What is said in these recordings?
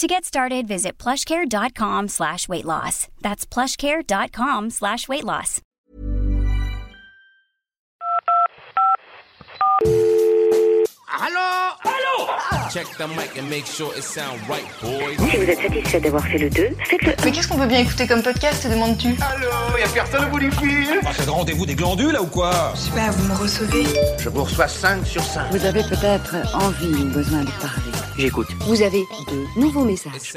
To get started, visit plushcare.com/weightloss. That's plushcare.com/weightloss. Allô? Allô? Check the mic and make sure it sound right, boys. Si vous êtes satisfait d'avoir fait le 2, faites-le. Mais qu'est-ce qu'on peut bien écouter comme podcast, te demandes-tu? Allô? Y'a personne au bout du fil? Bah, c'est le rendez-vous des glandules, là, ou quoi? Je sais pas, vous me recevez? Je vous reçois 5 sur 5. Vous avez peut-être envie ou besoin de parler. J'écoute. Vous avez de nouveaux messages.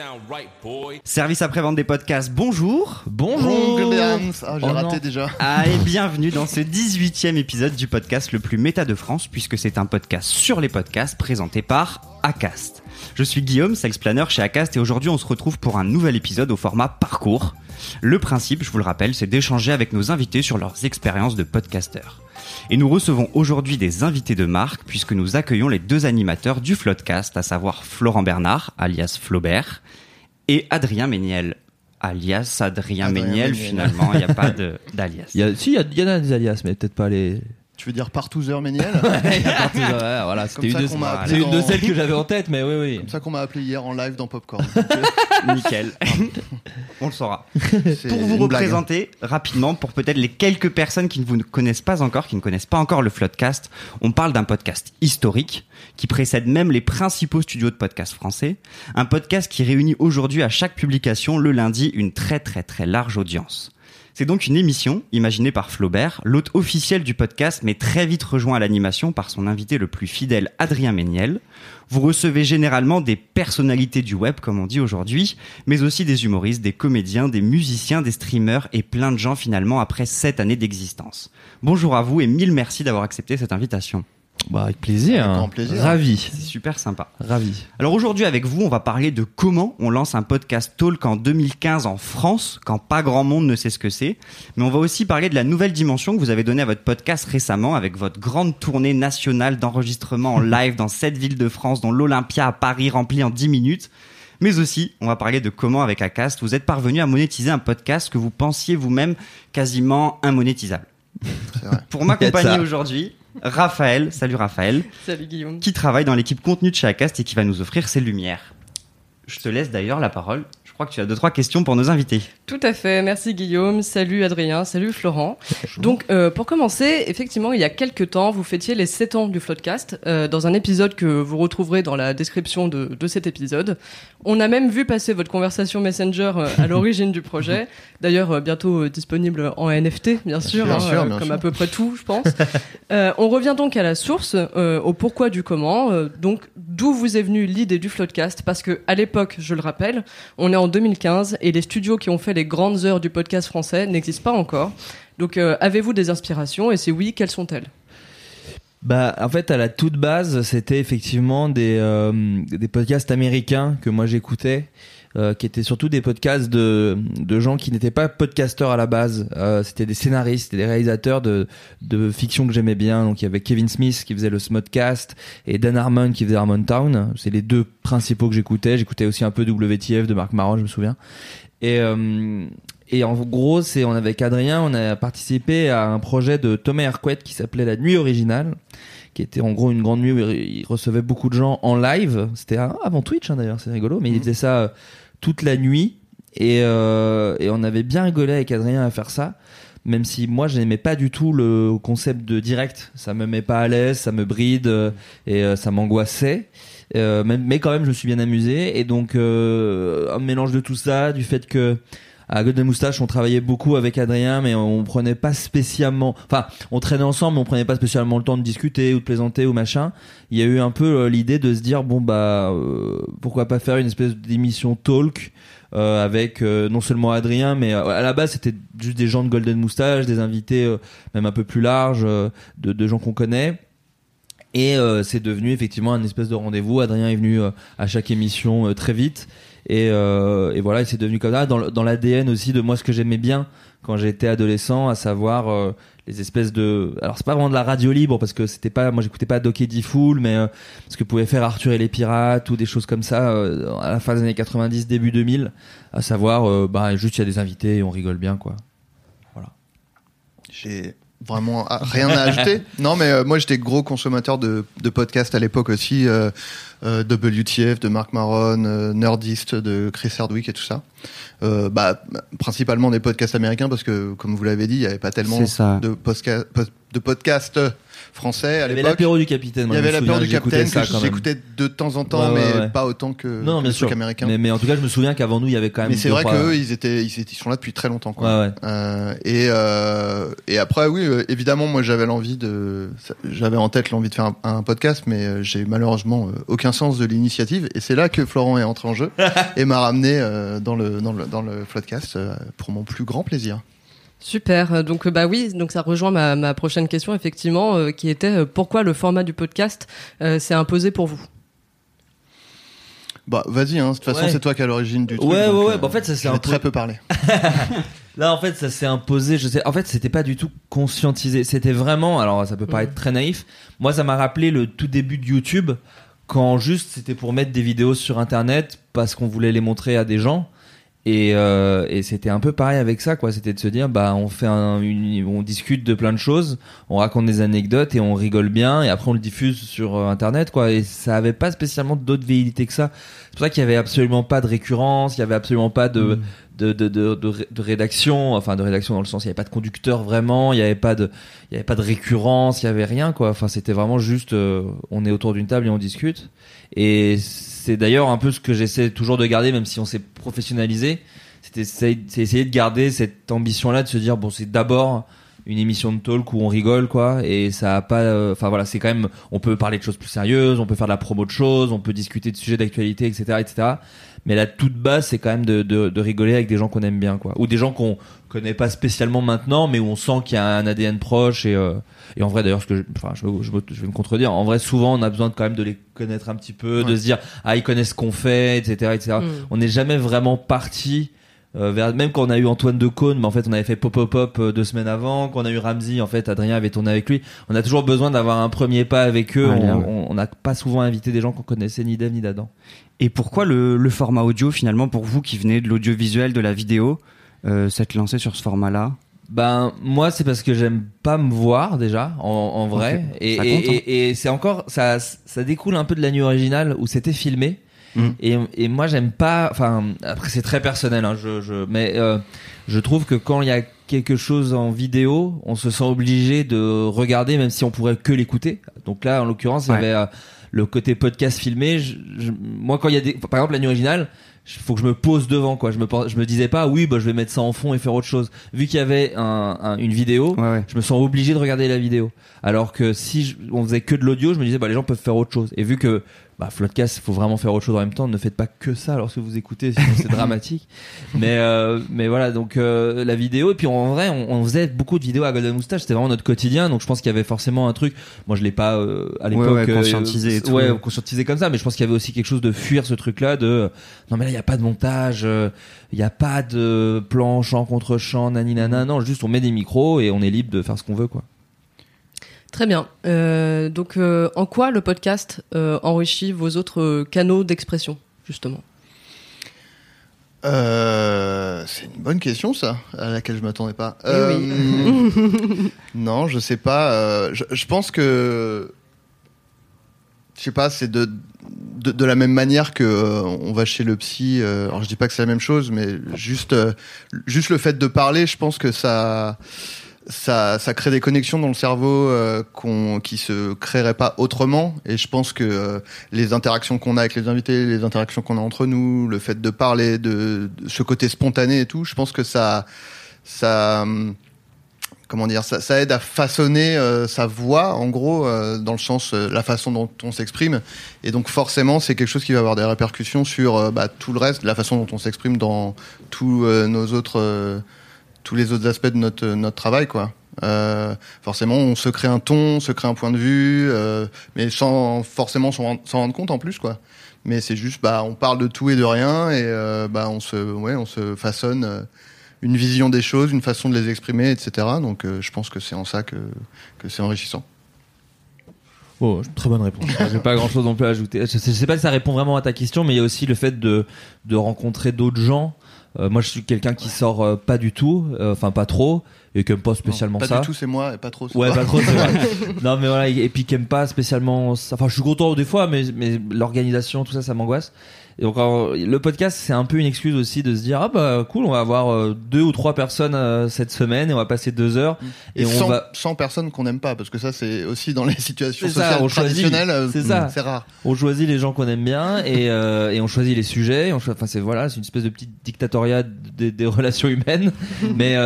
Service après-vente des podcasts, bonjour. Bonjour. J'ai raté déjà. Ah, et bienvenue dans ce 18e épisode du podcast le plus méta de France, puisque c'est un podcast sur les podcasts présenté par Acast. Je suis Guillaume, sales planner chez Acast, et aujourd'hui on se retrouve pour un nouvel épisode au format parcours. Le principe, je vous le rappelle, c'est d'échanger avec nos invités sur leurs expériences de podcasteurs. Et nous recevons aujourd'hui des invités de marque puisque nous accueillons les deux animateurs du Floodcast, à savoir Florent Bernard, alias Flaubert, et Adrien Méniel, alias Adrien Méniel. Finalement, il n'y a pas d'alias. Il y en a des alias, mais peut-être pas les... Tu veux dire Partouzeur Méniel? Ouais, voilà, c'était une de celles que j'avais en tête, mais oui. Comme ça qu'on m'a appelé hier en live dans Popcorn. Nickel. On le saura. Pour vous représenter rapidement, pour peut-être les quelques personnes qui ne vous connaissent pas encore, qui ne connaissent pas encore le Floodcast, on parle d'un podcast historique qui précède même les principaux studios de podcasts français. Un podcast qui réunit aujourd'hui à chaque publication, le lundi, une très très très large audience. C'est donc une émission imaginée par Flaubert, l'hôte officiel du podcast, mais très vite rejoint à l'animation par son invité le plus fidèle, Adrien Méniel. Vous recevez généralement des personnalités du web, comme on dit aujourd'hui, mais aussi des humoristes, des comédiens, des musiciens, des streamers et plein de gens finalement après 7 années d'existence. Bonjour à vous et mille merci d'avoir accepté cette invitation. Bah, avec plaisir, hein. Ravi. C'est super sympa. Ravi. Alors aujourd'hui avec vous, on va parler de comment on lance un podcast talk en 2015 en France, quand pas grand monde ne sait ce que c'est. Mais on va aussi parler de la nouvelle dimension que vous avez donnée à votre podcast récemment avec votre grande tournée nationale d'enregistrement en live dans 7 villes de France, dont l'Olympia à Paris remplie en 10 minutes. Mais aussi, on va parler de comment avec Acast, vous êtes parvenu à monétiser un podcast que vous pensiez vous-même quasiment immonétisable. C'est vrai. Pour m'accompagner aujourd'hui... Raphaël, salut Raphaël. Salut Guillaume. Qui travaille dans l'équipe contenu de chez Acast et qui va nous offrir ses lumières. Je te laisse d'ailleurs la parole. Je crois que tu as 2-3 questions pour nos invités. Tout à fait, merci Guillaume, salut Adrien, salut Florent. Bonjour. Donc pour commencer, effectivement, il y a quelques temps, vous fêtiez les 7 ans du Floodcast. Dans un épisode que vous retrouverez dans la description de cet épisode. On a même vu passer votre conversation Messenger à l'origine du projet. D'ailleurs, bientôt disponible en NFT, bien sûr, comme à peu près tout, je pense. On revient donc à la source, au pourquoi du comment. Donc, d'où vous est venue l'idée du Floodcast? Parce que à l'époque, je le rappelle, on est en 2015 et les studios qui ont fait les grandes heures du podcast français n'existent pas encore. Donc, avez-vous des inspirations? Et si oui, quelles sont-elles? Bah, en fait, à la toute base, c'était effectivement des podcasts américains que moi j'écoutais, qui étaient surtout des podcasts de gens qui n'étaient pas podcasteurs à la base. C'était des scénaristes, des réalisateurs de fiction que j'aimais bien. Donc, il y avait Kevin Smith qui faisait le Smodcast et Dan Harmon qui faisait Harmon Town. C'est les deux principaux que j'écoutais. J'écoutais aussi un peu WTF de Marc Maron, je me souviens. Et en gros, avec Adrien, on a participé à un projet de Thomas Arquette qui s'appelait La Nuit Originale, qui était en gros une grande nuit où il recevait beaucoup de gens en live. C'était avant Twitch, hein, d'ailleurs, c'est rigolo, mais il faisait ça toute la nuit. Et on avait bien rigolé avec Adrien à faire ça, même si moi, je n'aimais pas du tout le concept de direct. Ça me met pas à l'aise, ça me bride et ça m'angoissait. Mais quand même, je me suis bien amusé. Et donc, un mélange de tout ça, du fait que... À Golden Moustache, on travaillait beaucoup avec Adrien, mais on prenait pas spécialement... Enfin, on traînait ensemble, mais on prenait pas spécialement le temps de discuter ou de plaisanter ou machin. Il y a eu un peu l'idée de se dire, pourquoi pas faire une espèce d'émission talk avec non seulement Adrien, mais à la base, c'était juste des gens de Golden Moustache, des invités même un peu plus larges, de gens qu'on connaît. Et c'est devenu effectivement un espèce de rendez-vous. Adrien est venu à chaque émission très vite. et voilà, et c'est devenu comme ça dans l'ADN aussi de moi, ce que j'aimais bien quand j'étais adolescent, à savoir les espèces de, alors c'est pas vraiment de la radio libre parce que c'était pas, moi j'écoutais pas Dokédi Fool, mais ce que pouvait faire Arthur et les Pirates ou des choses comme ça à la fin des années 90 début 2000, à savoir bah juste il y a des invités et on rigole bien quoi. Voilà. J'ai vraiment rien à ajouter. Non mais moi j'étais gros consommateur de podcasts à l'époque aussi, WTF de Marc Maron, Nerdist de Chris Hardwick et tout ça. Bah principalement des podcasts américains parce que comme vous l'avez dit, il y avait pas tellement de podcasts français à l'époque. Il y avait l'apéro du capitaine. Il y avait l'apéro du capitaine que j'écoutais de temps en temps, mais pas autant que les trucs américains. Mais en tout cas, je me souviens qu'avant nous, il y avait quand même. Mais c'est vrai qu'eux, ils sont là depuis très longtemps, quoi. Ouais, ouais. Et après, oui, évidemment, moi, j'avais en tête l'envie de faire un podcast, mais j'ai malheureusement aucun sens de l'initiative. Et c'est là que Florent est entré en jeu et m'a ramené dans le Floodcast pour mon plus grand plaisir. Super, donc bah oui, donc ça rejoint ma prochaine question effectivement, qui était pourquoi le format du podcast s'est imposé pour vous. Bah vas-y, hein, de toute façon c'est toi qui as l'origine du truc. Ouais. Bah, en fait ça s'est très peu parlé. Là en fait ça s'est imposé. Je sais, en fait c'était pas du tout conscientisé. C'était vraiment, alors ça peut paraître très naïf. Moi ça m'a rappelé le tout début de YouTube quand juste c'était pour mettre des vidéos sur Internet parce qu'on voulait les montrer à des gens. Et c'était un peu pareil avec ça, quoi. C'était de se dire, bah, on fait on discute de plein de choses, on raconte des anecdotes et on rigole bien. Et après, on le diffuse sur Internet, quoi. Et ça avait pas spécialement d'autres velléités que ça. C'est pour ça qu'il y avait absolument pas de récurrence, il y avait absolument pas de rédaction, enfin de rédaction dans le sens, il y avait pas de conducteur vraiment, il y avait pas de récurrence, il y avait rien, quoi. Enfin, c'était vraiment juste, on est autour d'une table et on discute. Et c'est d'ailleurs un peu ce que j'essaie toujours de garder, même si on s'est professionnalisé. C'est essayer de garder cette ambition-là, de se dire, bon, c'est d'abord une émission de talk où on rigole, quoi. Et ça a pas, enfin voilà, c'est quand même, on peut parler de choses plus sérieuses, on peut faire de la promo de choses, on peut discuter de sujets d'actualité, etc., etc. Mais la toute base, c'est quand même de rigoler avec des gens qu'on aime bien, quoi. Ou des gens qu'on connaît pas spécialement maintenant, mais où on sent qu'il y a un ADN proche et en vrai, d'ailleurs, je vais me contredire. En vrai, souvent, on a besoin quand même de les connaître un petit peu, de se dire, ah, ils connaissent ce qu'on fait, etc., etc. On n'est jamais vraiment parti même quand on a eu Antoine de Caunes, mais en fait on avait fait Pop Pop Pop 2 semaines avant, qu'on a eu Ramzy, en fait Adrien avait tourné avec lui. On a toujours besoin d'avoir un premier pas avec eux. Allez, on n'a pas souvent invité des gens qu'on connaissait ni d'Ève ni d'Adam. Et pourquoi le format audio finalement pour vous qui venez de l'audiovisuel, de la vidéo, s'être lancé sur ce format-là? Ben moi c'est parce que j'aime pas me voir déjà en vrai, okay. et c'est encore ça découle un peu de La Nuit Originale où c'était filmé. Et moi j'aime pas, enfin après c'est très personnel, hein, mais je trouve que quand il y a quelque chose en vidéo, on se sent obligé de regarder même si on pourrait que l'écouter. Donc là en l'occurrence il y avait le côté podcast filmé. Moi quand il y a par exemple La Nuit Originale, faut que je me pose devant, quoi. Je me disais pas oui bah je vais mettre ça en fond et faire autre chose. Vu qu'il y avait une vidéo, je me sens obligé de regarder la vidéo. Alors que si on faisait que de l'audio, je me disais bah les gens peuvent faire autre chose. Et vu que Floodcast, il faut vraiment faire autre chose en même temps. Ne faites pas que ça lorsque vous écoutez, sinon c'est dramatique. Mais voilà, donc la vidéo. Et puis en vrai, on faisait beaucoup de vidéos à Golden Moustache. C'était vraiment notre quotidien. Donc je pense qu'il y avait forcément un truc. Moi, je l'ai pas à l'époque conscientisé. Et tout. Ouais, conscientisé comme ça. Mais je pense qu'il y avait aussi quelque chose de fuir ce truc-là. De non mais là, il y a pas de montage, il y a pas de plan chant contre chant, nani nana. Non, juste on met des micros et on est libre de faire ce qu'on veut, quoi. Très bien. Donc, en quoi le podcast enrichit vos autres canaux d'expression, justement ? C'est une bonne question, ça, à laquelle je m'attendais pas. Oui. Non, je sais pas. Je pense que, je sais pas, c'est de la même manière que on va chez le psy. Alors, je dis pas que c'est la même chose, mais juste le fait de parler, je pense que ça crée des connexions dans le cerveau qui se créeraient pas autrement. Et je pense que les interactions qu'on a avec les invités, les interactions qu'on a entre nous, le fait de parler, de ce côté spontané et tout, je pense que ça comment dire, ça aide à façonner sa voix, en gros, dans le sens la façon dont on s'exprime. Et donc forcément, c'est quelque chose qui va avoir des répercussions sur tout le reste, la façon dont on s'exprime dans tous nos autres tous les autres aspects de notre travail, quoi. Forcément, on se crée un ton, on se crée un point de vue, mais sans forcément s'en rendre compte en plus, quoi. mais c'est juste on parle de tout et de rien et on se façonne une vision des choses, une façon de les exprimer, etc. Donc je pense que c'est en ça que c'est enrichissant. Oh, très bonne réponse. J'ai pas grand chose non plus à ajouter. Je sais pas si ça répond vraiment à ta question, mais il y a aussi le fait de rencontrer d'autres gens. Moi, je suis quelqu'un qui sort pas du tout, pas trop, et qui aime pas spécialement ça. Pas du tout, c'est moi, et pas trop. Ouais, pas trop, c'est vrai. Non, mais voilà, et puis qui aime pas spécialement ça. Enfin, je suis content des fois, mais l'organisation, tout ça, ça m'angoisse. Et donc, le podcast, c'est un peu une excuse aussi de se dire cool, on va avoir 2 ou 3 personnes cette semaine et on va passer 2 heures et on va 100 personnes qu'on n'aime pas, parce que ça c'est aussi dans les situations sociales traditionnelles, c'est rare. On choisit les gens qu'on aime bien et on choisit les sujets. C'est une espèce de petite dictatoriale des relations humaines. Mais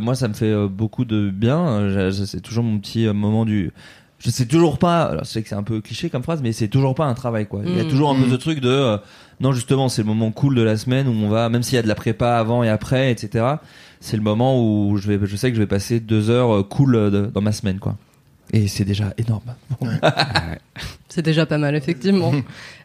moi ça me fait beaucoup de bien. C'est toujours mon petit moment du. Je sais toujours pas, alors je sais que c'est un peu cliché comme phrase, mais c'est toujours pas un travail, quoi. Il y a toujours un peu de truc de non, justement, c'est le moment cool de la semaine où on va, même s'il y a de la prépa avant et après, etc., c'est le moment où je sais que je vais passer 2 heures cool dans ma semaine, quoi. Et c'est déjà énorme. C'est déjà pas mal, effectivement.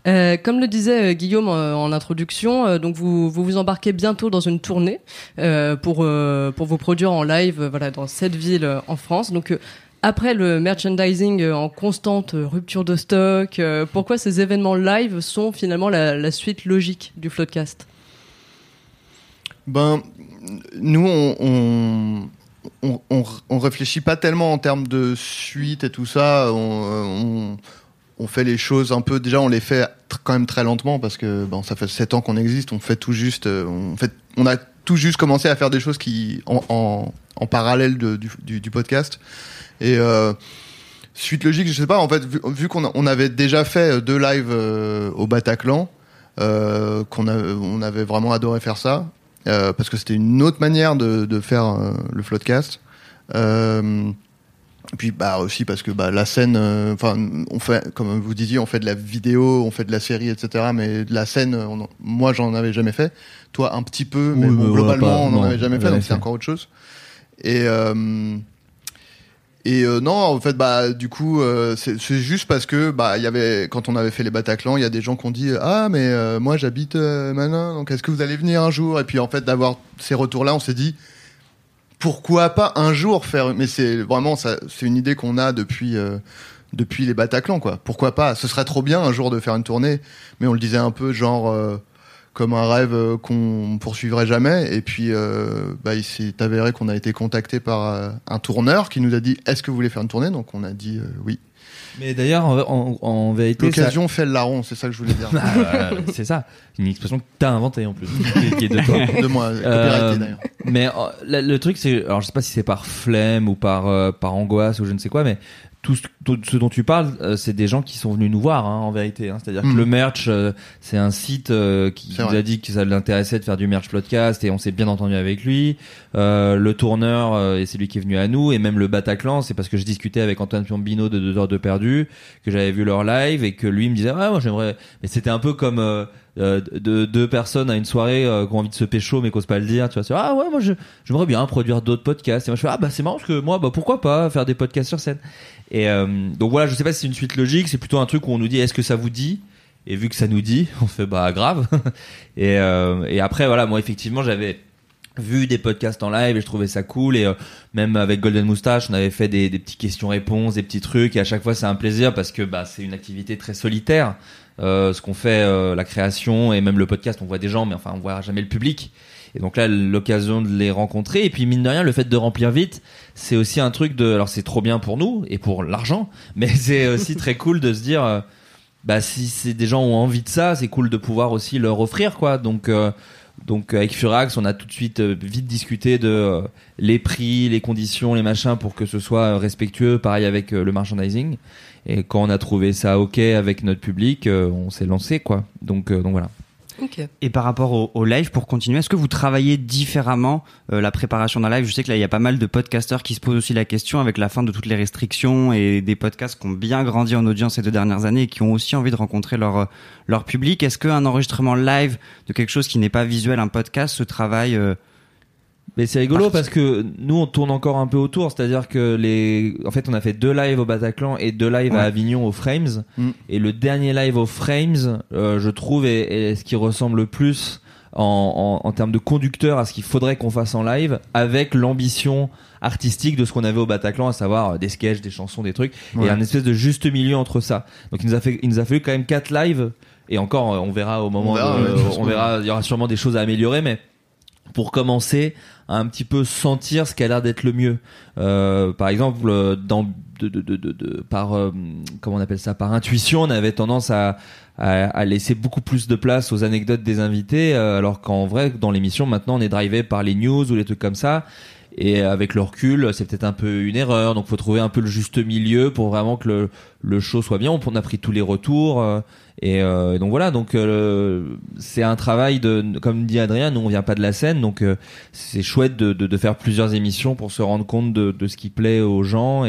Comme le disait Guillaume en introduction, donc vous embarquez bientôt dans une tournée pour vous produire en live, dans 7 villes en France. Donc après le merchandising en constante rupture de stock, pourquoi ces événements live sont finalement la suite logique du Floodcast ? Nous, on réfléchit pas tellement en termes de suite et tout ça. On fait les choses un peu, déjà on les fait quand même très lentement, parce que ça fait 7 ans qu'on existe, on a tout juste commencé à faire des choses qui en parallèle du podcast. Et suite logique, je sais pas, en fait, vu qu'on avait déjà fait 2 lives au Bataclan, on avait vraiment adoré faire ça, parce que c'était une autre manière de faire le Floodcast. Et puis aussi parce que la scène, on fait, comme vous disiez, on fait de la vidéo, on fait de la série, etc. Mais de la scène, moi j'en avais jamais fait. Toi un petit peu, mais globalement on en avait jamais fait, donc c'est encore autre chose. Et non, en fait, du coup, c'est juste parce que il y avait, quand on avait fait les Bataclan, il y a des gens qui ont dit moi j'habite Manin, donc est-ce que vous allez venir un jour ? Et puis en fait d'avoir ces retours-là, on s'est dit pourquoi pas un jour faire. Mais c'est vraiment ça, c'est une idée qu'on a depuis les Bataclan, quoi. Pourquoi pas ? Ce serait trop bien un jour de faire une tournée, mais on le disait un peu genre comme un rêve qu'on poursuivrait jamais. Et puis il s'est avéré qu'on a été contacté par un tourneur qui nous a dit est-ce que vous voulez faire une tournée, donc on a dit oui. Mais d'ailleurs en vérité l'occasion fait le larron, c'est ça que je voulais dire. C'est ça, une expression que t'as inventée en plus qui est de toi. De moi, copyrighté d'ailleurs. Mais le truc c'est, alors je sais pas si c'est par flemme ou par angoisse ou je ne sais quoi, mais tout ce dont tu parles, c'est des gens qui sont venus nous voir, hein, en vérité. Hein. C'est-à-dire que le merch, c'est un site qui nous a dit que ça l'intéressait de faire du merch podcast, et on s'est bien entendu avec lui. Le tourneur, et c'est lui qui est venu à nous, et même le Bataclan, c'est parce que je discutais avec Antoine Piombino de 2 heures de perdu, que j'avais vu leur live et que lui me disait moi j'aimerais. Mais c'était un peu comme deux personnes à une soirée qui ont envie de se pécho mais qui n'osent pas le dire, tu vois. Moi j'aimerais bien produire d'autres podcasts, et moi je fais c'est marrant parce que moi pourquoi pas faire des podcasts sur scène. Et donc voilà, je sais pas si c'est une suite logique, c'est plutôt un truc où on nous dit est-ce que ça vous dit, et vu que ça nous dit, on fait grave. Et après voilà, moi effectivement j'avais vu des podcasts en live et je trouvais ça cool, et même avec Golden Moustache on avait fait des petits questions-réponses, des petits trucs, et à chaque fois c'est un plaisir parce que c'est une activité très solitaire. Ce qu'on fait, la création et même le podcast, on voit des gens, mais on voit jamais le public. Et donc là, l'occasion de les rencontrer. Et puis, mine de rien, le fait de remplir vite, c'est aussi un truc de, alors c'est trop bien pour nous et pour l'argent, mais c'est aussi très cool de se dire, si c'est des gens ont envie de ça, c'est cool de pouvoir aussi leur offrir, quoi. Donc avec Furax, on a tout de suite vite discuté de les prix, les conditions, les machins, pour que ce soit respectueux. Pareil avec le merchandising. Et quand on a trouvé ça ok avec notre public, on s'est lancé, quoi. Donc voilà. Okay. Et par rapport au live, pour continuer, est-ce que vous travaillez différemment la préparation d'un live ? Je sais que là, il y a pas mal de podcasteurs qui se posent aussi la question avec la fin de toutes les restrictions, et des podcasts qui ont bien grandi en audience ces 2 dernières années et qui ont aussi envie de rencontrer leur public. Est-ce qu'un enregistrement live de quelque chose qui n'est pas visuel, un podcast, se travaille Mais c'est rigolo parce que nous on tourne encore un peu autour, c'est-à-dire que en fait on a fait 2 lives au Bataclan et 2 lives à Avignon au Frames. Et le dernier live au Frames, je trouve, est ce qui ressemble le plus en termes de conducteur à ce qu'il faudrait qu'on fasse en live, avec l'ambition artistique de ce qu'on avait au Bataclan, à savoir des sketchs, des chansons, des trucs, et un espèce de juste milieu entre ça. Donc il nous a fallu quand même 4 lives, et encore on verra au moment on verra, il y aura sûrement des choses à améliorer, mais pour commencer à un petit peu sentir ce qui a l'air d'être le mieux. Par exemple, comment on appelle ça, par intuition, on avait tendance à laisser beaucoup plus de place aux anecdotes des invités, alors qu'en vrai, dans l'émission, maintenant, on est drivé par les news ou les trucs comme ça. Et avec le recul, c'est peut-être un peu une erreur. Donc, faut trouver un peu le juste milieu pour vraiment que le show soit bien. On a pris tous les retours. Et donc voilà. Donc, c'est un travail comme dit Adrien, nous, on vient pas de la scène. Donc, c'est chouette de faire plusieurs émissions pour se rendre compte de ce qui plaît aux gens.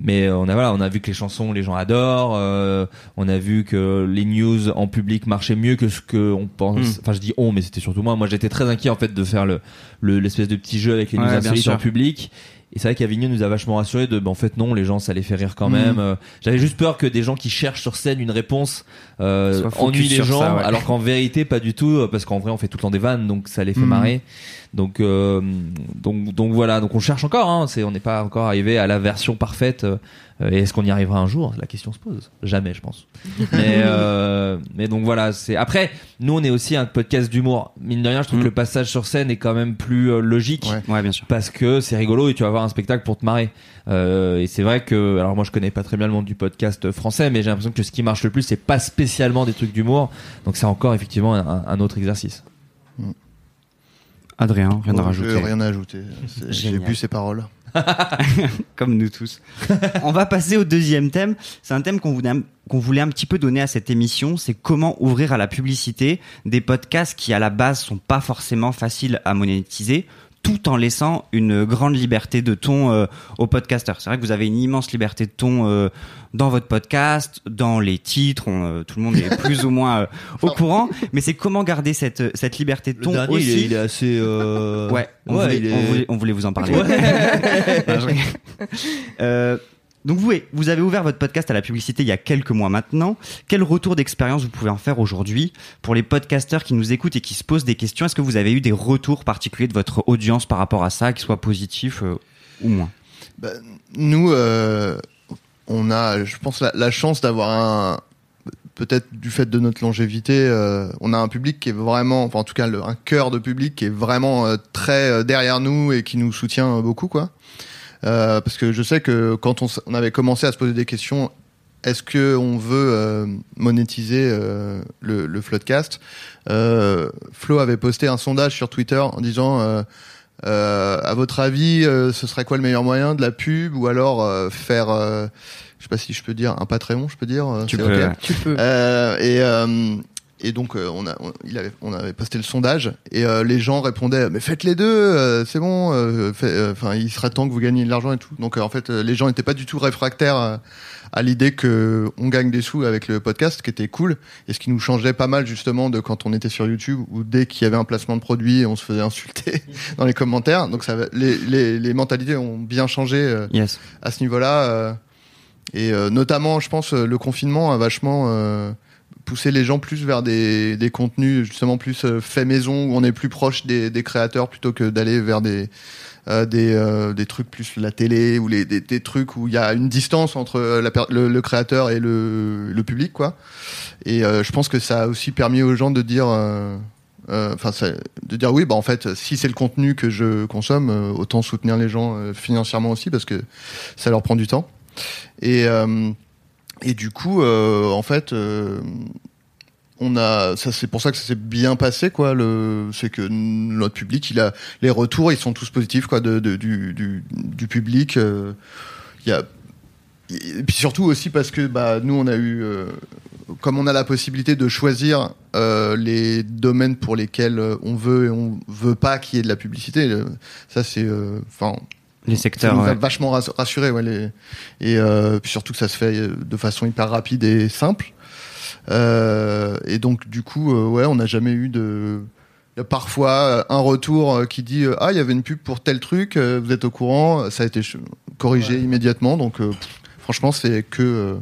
Mais on a vu que les chansons, les gens adorent. On a vu que les news en public marchaient mieux que ce que on pense. Enfin, je dis mais c'était surtout moi. Moi, j'étais très inquiet en fait de faire l'espèce de petit jeu avec les news insolites en public. Et c'est vrai qu'Avignon nous a vachement rassuré en fait non, les gens ça les fait rire quand même. J'avais juste peur que des gens qui cherchent sur scène une réponse ennuient les gens, ça, alors qu'en vérité pas du tout, parce qu'en vrai on fait tout le temps des vannes, donc ça les fait marrer. Donc voilà, donc on cherche encore, on n'est pas encore arrivé à la version parfaite. Et est-ce qu'on y arrivera un jour? La question se pose. Jamais, je pense. Mais donc voilà, c'est après nous on est aussi un podcast d'humour. Mine de rien, je trouve que le passage sur scène est quand même plus logique, ouais, bien sûr, parce que c'est rigolo et tu vas voir un spectacle pour te marrer. Et c'est vrai que alors moi je connais pas très bien le monde du podcast français, mais j'ai l'impression que ce qui marche le plus c'est pas spécialement des trucs d'humour. Donc c'est encore effectivement un autre exercice. Adrien, rien à rajouter. Rien à ajouter. J'ai bu ses paroles. Comme nous tous. On va passer au deuxième thème. C'est un thème qu'on voulait un petit peu donner à cette émission. C'est comment ouvrir à la publicité des podcasts qui, à la base, sont pas forcément faciles à monétiser, tout en laissant une grande liberté de ton aux podcasteurs. C'est vrai que vous avez une immense liberté de ton dans votre podcast, dans les titres, tout le monde est plus ou moins au courant, mais c'est comment garder cette liberté de ton le dernier, aussi. Il est assez... on voulait vous en parler. Donc vous avez ouvert votre podcast à la publicité il y a quelques mois maintenant. Quel retour d'expérience vous pouvez en faire aujourd'hui pour les podcasteurs qui nous écoutent et qui se posent des questions? Est-ce que vous avez eu des retours particuliers de votre audience par rapport à ça, qu'ils soient positifs ou moins? Nous, on a, je pense, la chance d'avoir peut-être du fait de notre longévité, on a un public qui est vraiment, enfin en tout cas un cœur de public qui est vraiment très derrière nous et qui nous soutient beaucoup, quoi. Parce que je sais que quand on avait commencé à se poser des questions, est-ce que on veut monétiser le Floodcast, Flo avait posté un sondage sur Twitter en disant à votre avis ce serait quoi le meilleur moyen, de la pub ou alors faire je sais pas si je peux dire un Patreon, je peux dire tu peux, okay. Tu peux. Et donc on avait posté le sondage et les gens répondaient mais faites les deux, c'est bon, il serait temps que vous gagniez de l'argent et tout. Donc en fait les gens n'étaient pas du tout réfractaires à l'idée que on gagne des sous avec le podcast, ce qui était cool et ce qui nous changeait pas mal justement de quand on était sur YouTube où dès qu'il y avait un placement de produit on se faisait insulter dans les commentaires. Donc ça, les mentalités ont bien changé à ce niveau-là et notamment je pense le confinement a vachement pousser les gens plus vers des contenus justement plus faits maison, où on est plus proche des créateurs plutôt que d'aller vers des trucs plus la télé ou des trucs où il y a une distance entre le créateur et le public, quoi. Et je pense que ça a aussi permis aux gens de dire oui, en fait si c'est le contenu que je consomme, autant soutenir les gens financièrement aussi, parce que ça leur prend du temps. Et du coup, en fait, c'est pour ça que ça s'est bien passé, quoi. C'est que notre public, les retours, ils sont tous positifs, quoi, du public. Et puis surtout aussi parce que nous, on a eu, comme on a la possibilité de choisir les domaines pour lesquels on veut et on veut pas qu'il y ait de la publicité. Ça, c'est, les secteurs, ça nous a vachement rassuré, puis surtout que ça se fait de façon hyper rapide et simple, et donc du coup on n'a jamais eu Il y a parfois un retour qui dit « Ah, il y avait une pub pour tel truc, vous êtes au courant ?» Ça a été corrigé immédiatement, donc franchement, c'est que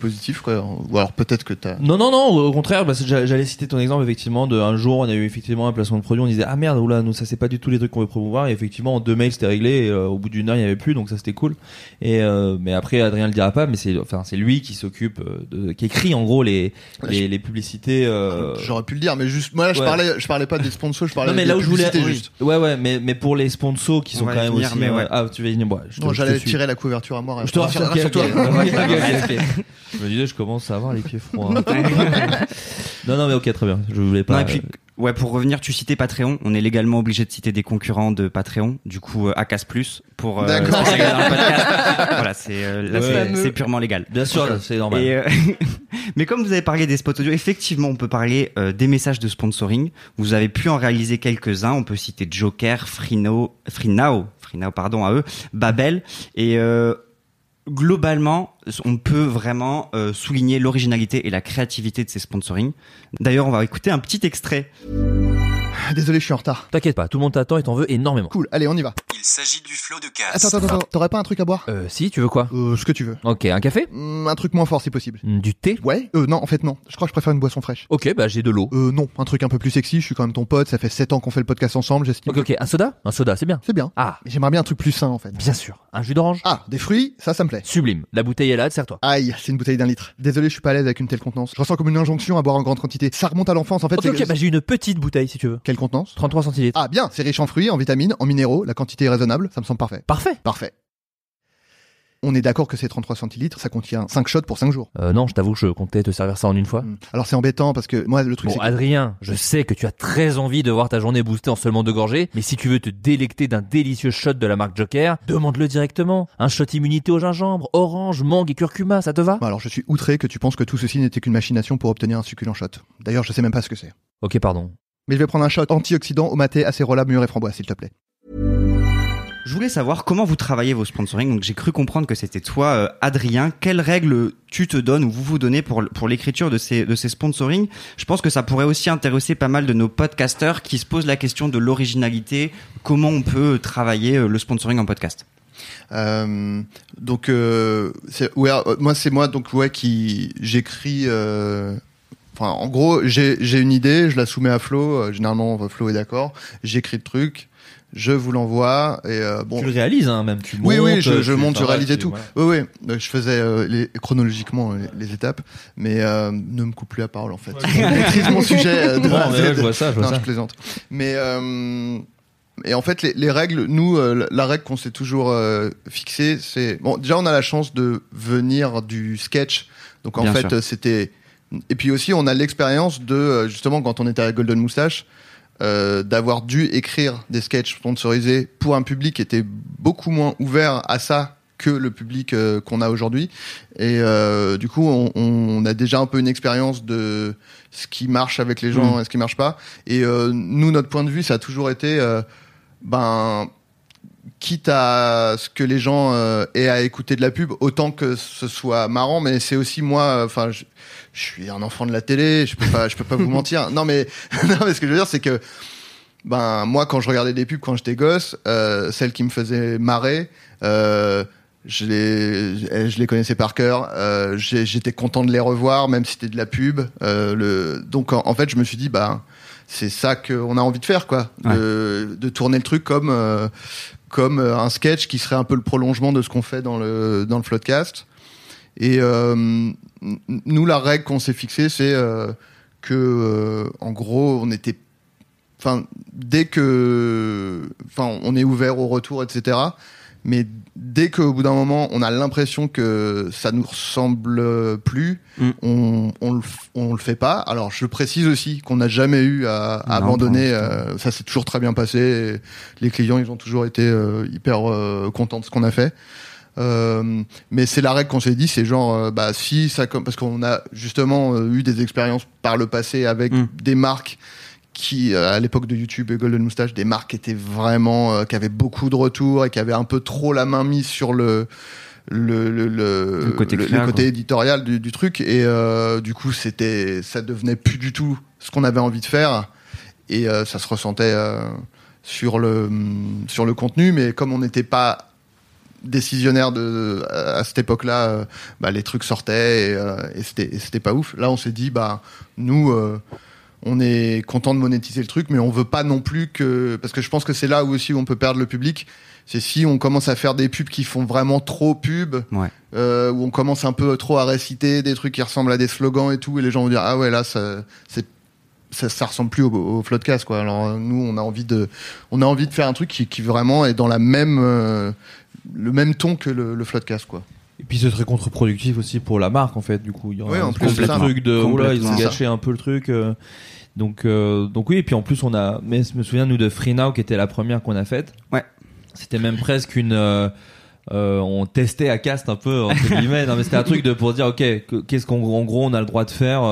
positif, quoi. Ou alors peut-être que t'as... Non, au contraire, parce que j'allais citer ton exemple, effectivement, d'un jour, on a eu effectivement un placement de produit, on disait « Ah merde, oula, nous, ça c'est pas du tout les trucs qu'on veut promouvoir », et effectivement, en 2 mails, c'était réglé, et au bout d'une heure, il n'y avait plus, donc ça c'était cool. Et mais après, Adrien le dira pas, mais c'est lui qui s'occupe, qui écrit en gros les publicités... J'aurais pu le dire, mais juste, moi là, je parlais pas des sponsors, je parlais non, mais des là où publicités, je voulais, juste. Ouais, mais pour les sponsors qui sont quand même aussi... Ah, tu vas venir, j'allais tirer la couverture à moi. Je te rassure, je me disais, je commence à avoir les pieds froids. non, mais ok, très bien. Je voulais pas. Non, et puis, pour revenir, tu citais Patreon. On est légalement obligé de citer des concurrents de Patreon. Du coup, Acast Plus pour. D'accord. Voilà, c'est purement légal. Bien sûr, là, c'est normal. Mais comme vous avez parlé des spots audio, effectivement, on peut parler des messages de sponsoring. Vous avez pu en réaliser quelques-uns. On peut citer Joker, Free Now, pardon à eux, Babel et. Globalement, on peut vraiment souligner l'originalité et la créativité de ces sponsorings. D'ailleurs, on va écouter un petit extrait. Désolé, je suis en retard. T'inquiète pas, tout le monde t'attend et t'en veux énormément. Cool, allez, on y va. Il s'agit du Floodcast. Attends, t'aurais pas un truc à boire ? Si, tu veux quoi ? Ce que tu veux. Ok, un café ? Un truc moins fort si possible. Du thé ? Ouais. Non, en fait non. Je crois que je préfère une boisson fraîche. Ok, bah j'ai de l'eau. Non, un truc un peu plus sexy, je suis quand même ton pote, ça fait 7 ans qu'on fait le podcast ensemble, j'estime. Ok, un soda, c'est bien. C'est bien. Ah, j'aimerais bien un truc plus sain en fait. Bien sûr. Un jus d'orange ? Ah, des fruits, ça me plaît. Sublime. La bouteille est là, serre-toi. Aïe, c'est une bouteille d'1 litre. Désolé, je suis pas à l'aise avec une telle contenance. Je ressens comme une injonction à boire en grande quantité. Ça remonte à l'enfance en fait. Ok, bah j'ai une petite bouteille si tu veux. Quelle contenance ? 33 centilitres. Ah bien, c'est riche en fruits, en vitamines, en minéraux, la quantité est raisonnable, ça me semble parfait. Parfait. On est d'accord que ces 33 centilitres, ça contient 5 shots pour 5 jours. Non, je t'avoue que je comptais te servir ça en une fois. Alors c'est embêtant parce que moi le truc c'est... Bon Adrien, je sais que tu as très envie de voir ta journée boostée en seulement 2 gorgées, mais si tu veux te délecter d'un délicieux shot de la marque Joker, demande-le directement. Un shot immunité au gingembre, orange, mangue et curcuma, ça te va ? Alors je suis outré que tu penses que tout ceci n'était qu'une machination pour obtenir un succulent shot. D'ailleurs, je sais même pas ce que c'est. Ok, pardon. Mais je vais prendre un shot antioxydant au maté, acérola, mûre et framboise, s'il te plaît. Je voulais savoir comment vous travaillez vos sponsorings. Donc j'ai cru comprendre que c'était toi, Adrien. Quelles règles tu te donnes ou vous vous donnez pour l'écriture de ces sponsorings ? Je pense que ça pourrait aussi intéresser pas mal de nos podcasteurs qui se posent la question de l'originalité. Comment on peut travailler le sponsoring en podcast ? J'écris. Enfin, en gros, j'ai une idée, je la soumets à Flo. Généralement, Flo est d'accord. J'écris le truc, je vous l'envoie et bon. Tu le réalises, hein, même. Tu montes. Oui, je monte, je réalise et tout. Voilà. Oui. Je faisais chronologiquement les étapes, mais ne me coupe plus la parole en fait. Je maîtrise mon sujet. Je vois ça. Je plaisante. Mais et en fait, les règles, nous, la règle qu'on s'est toujours fixée, c'est bon. Déjà, on a la chance de venir du sketch, donc en fait, c'était. Et puis aussi, on a l'expérience de, justement, quand on était à Golden Moustache, d'avoir dû écrire des sketchs sponsorisés pour un public qui était beaucoup moins ouvert à ça que le public qu'on a aujourd'hui. Et du coup, on a déjà un peu une expérience de ce qui marche avec les gens et ce qui marche pas. Et nous, notre point de vue, ça a toujours été, quitte à ce que les gens aient à écouter de la pub, autant que ce soit marrant, mais c'est aussi moi, enfin, je suis un enfant de la télé, je peux pas vous mentir. Non, mais ce que je veux dire, c'est que, moi, quand je regardais des pubs quand j'étais gosse, celles qui me faisaient marrer, je les connaissais par cœur, j'étais content de les revoir, même si c'était de la pub, donc en fait, je me suis dit, c'est ça qu'on a envie de faire, quoi. Ouais. De tourner le truc comme un sketch qui serait un peu le prolongement de ce qu'on fait dans le Floodcast. Et nous, la règle qu'on s'est fixée, c'est en gros, on était... Enfin, dès que... Enfin, on est ouvert au retour, etc. Mais dès qu'au bout d'un moment, on a l'impression que ça nous ressemble plus, on le fait pas. Alors, je précise aussi qu'on n'a jamais eu à abandonner. Ça s'est toujours très bien passé. Les clients, ils ont toujours été hyper contents de ce qu'on a fait. Mais c'est la règle qu'on s'est dit, c'est genre, si ça, parce qu'on a justement eu des expériences par le passé avec des marques qui, à l'époque de YouTube et Golden Moustache, des marques étaient vraiment, qui avaient beaucoup de retours et qui avaient un peu trop la main mise sur le côté éditorial du truc. Et du coup, ça devenait plus du tout ce qu'on avait envie de faire. et ça se ressentait sur le contenu, mais comme on n'était pas décisionnaire à cette époque-là, bah, les trucs sortaient et c'était pas ouf. Là, on s'est dit, bah, nous, on est content de monétiser le truc, mais on veut pas non plus que... Parce que je pense que c'est là où aussi on peut perdre le public. C'est si on commence à faire des pubs qui font vraiment trop pub, ouais. Où on commence un peu trop à réciter des trucs qui ressemblent à des slogans et tout, et les gens vont dire « Ah ouais, là, ça ressemble plus au Floodcast, quoi. » Alors nous, on a envie de faire un truc qui vraiment est dans la même... le même ton que le Floodcast, quoi. Et puis ce serait contre-productif aussi pour la marque, en fait, du coup. Il y a un truc de « Oh là, ils ont gâché un peu le truc. » Donc oui, et puis en plus, on a... Mais je me souviens, nous, de Free Now, qui était la première qu'on a faite. Ouais. C'était même presque une... on testait Acast un peu, entre guillemets. Non, mais c'était un truc de pour dire, OK, qu'est-ce qu'on en gros, on a le droit de faire...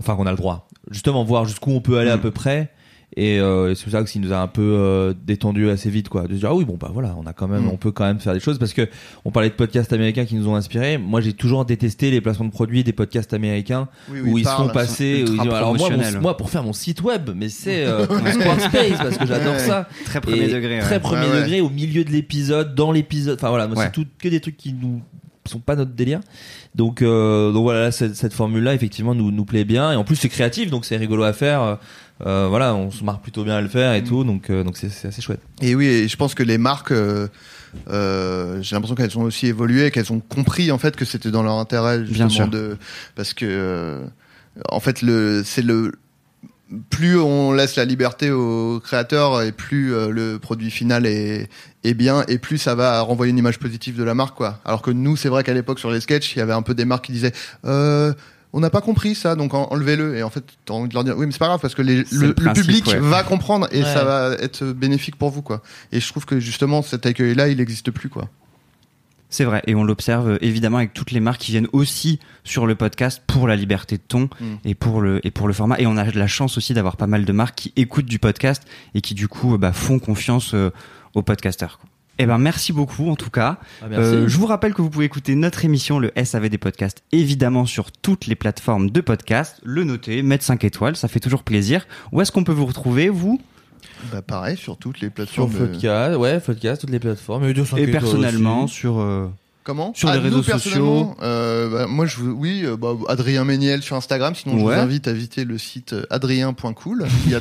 Enfin, qu'on a le droit. Justement, voir jusqu'où on peut aller à peu près... Et c'est pour ça que ça nous a un peu détendu assez vite, quoi, de se dire ah oui, bon bah voilà, on a quand même on peut quand même faire des choses, parce que on parlait de podcasts américains qui nous ont inspirés. Moi, j'ai toujours détesté les placements de produits des podcasts américains où ils sont passés où ils disent, alors moi pour faire mon site web, mais c'est Squarespace, parce que j'adore ça, très premier degré, au milieu de l'épisode, dans l'épisode, enfin voilà, moi, c'est tout que des trucs qui nous sont pas notre délire. Donc voilà, là, cette formule là effectivement nous plaît bien, et en plus c'est créatif, donc c'est rigolo à faire. Voilà, on se marre plutôt bien à le faire et tout, donc c'est assez chouette. Et oui, et je pense que les marques, j'ai l'impression qu'elles ont aussi évolué, qu'elles ont compris en fait que c'était dans leur intérêt, justement, bien sûr. Parce que en fait plus on laisse la liberté aux créateurs, et plus le produit final est bien, et plus ça va renvoyer une image positive de la marque, quoi. Alors que nous, c'est vrai qu'à l'époque sur les sketchs, il y avait un peu des marques qui disaient on n'a pas compris ça, donc enlevez-le. Et en fait, t'as envie de leur dire, oui, mais c'est pas grave, parce que le public va comprendre, et ça va être bénéfique pour vous, quoi. Et je trouve que justement, cet accueil-là, il n'existe plus, quoi. C'est vrai, et on l'observe évidemment avec toutes les marques qui viennent aussi sur le podcast pour la liberté de ton et pour le format. Et on a de la chance aussi d'avoir pas mal de marques qui écoutent du podcast et qui, du coup, bah, font confiance aux podcasteurs, quoi. Eh ben, merci beaucoup, en tout cas. Je vous rappelle que vous pouvez écouter notre émission, le SAV des podcasts, évidemment sur toutes les plateformes de podcasts. Le noter, mettre 5 étoiles, ça fait toujours plaisir. Où est-ce qu'on peut vous retrouver, vous ? Bah, pareil, sur toutes les plateformes. Sur Floodcast, Floodcast, toutes les plateformes. Et personnellement, sur... Comment ? Sur les réseaux sociaux. Moi, Adrien Méniel sur Instagram. Sinon, je vous invite à visiter le site adrien.cool. Il y a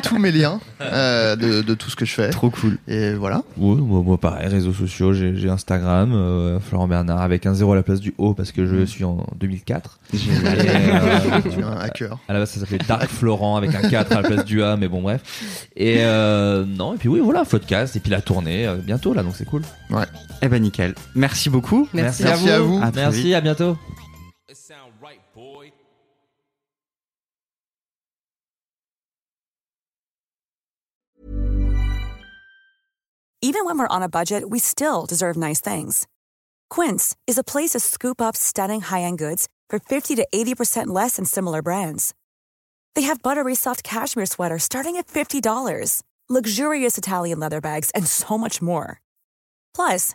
tous mes liens de tout ce que je fais. Trop cool. Et voilà. Ouais, moi, pareil, réseaux sociaux. J'ai Instagram, Florent Bernard, avec un 0 à la place du O, parce que je suis en 2004. Tu es un hacker. À la base, ça s'appelait Dark Florent, avec un 4 à la place du A, mais bon, bref. Et non, et puis oui, voilà, Floodcast. Et puis la tournée, bientôt, là, donc c'est cool. Ouais. Eh ben, nickel. Merci beaucoup. Merci à vous. Merci, à bientôt. Even when we're on a budget, we still deserve nice things. Quince is a place to scoop up stunning high-end goods for 50 to 80% less than similar brands. They have buttery soft cashmere sweaters starting at $50, luxurious Italian leather bags, and so much more. Plus,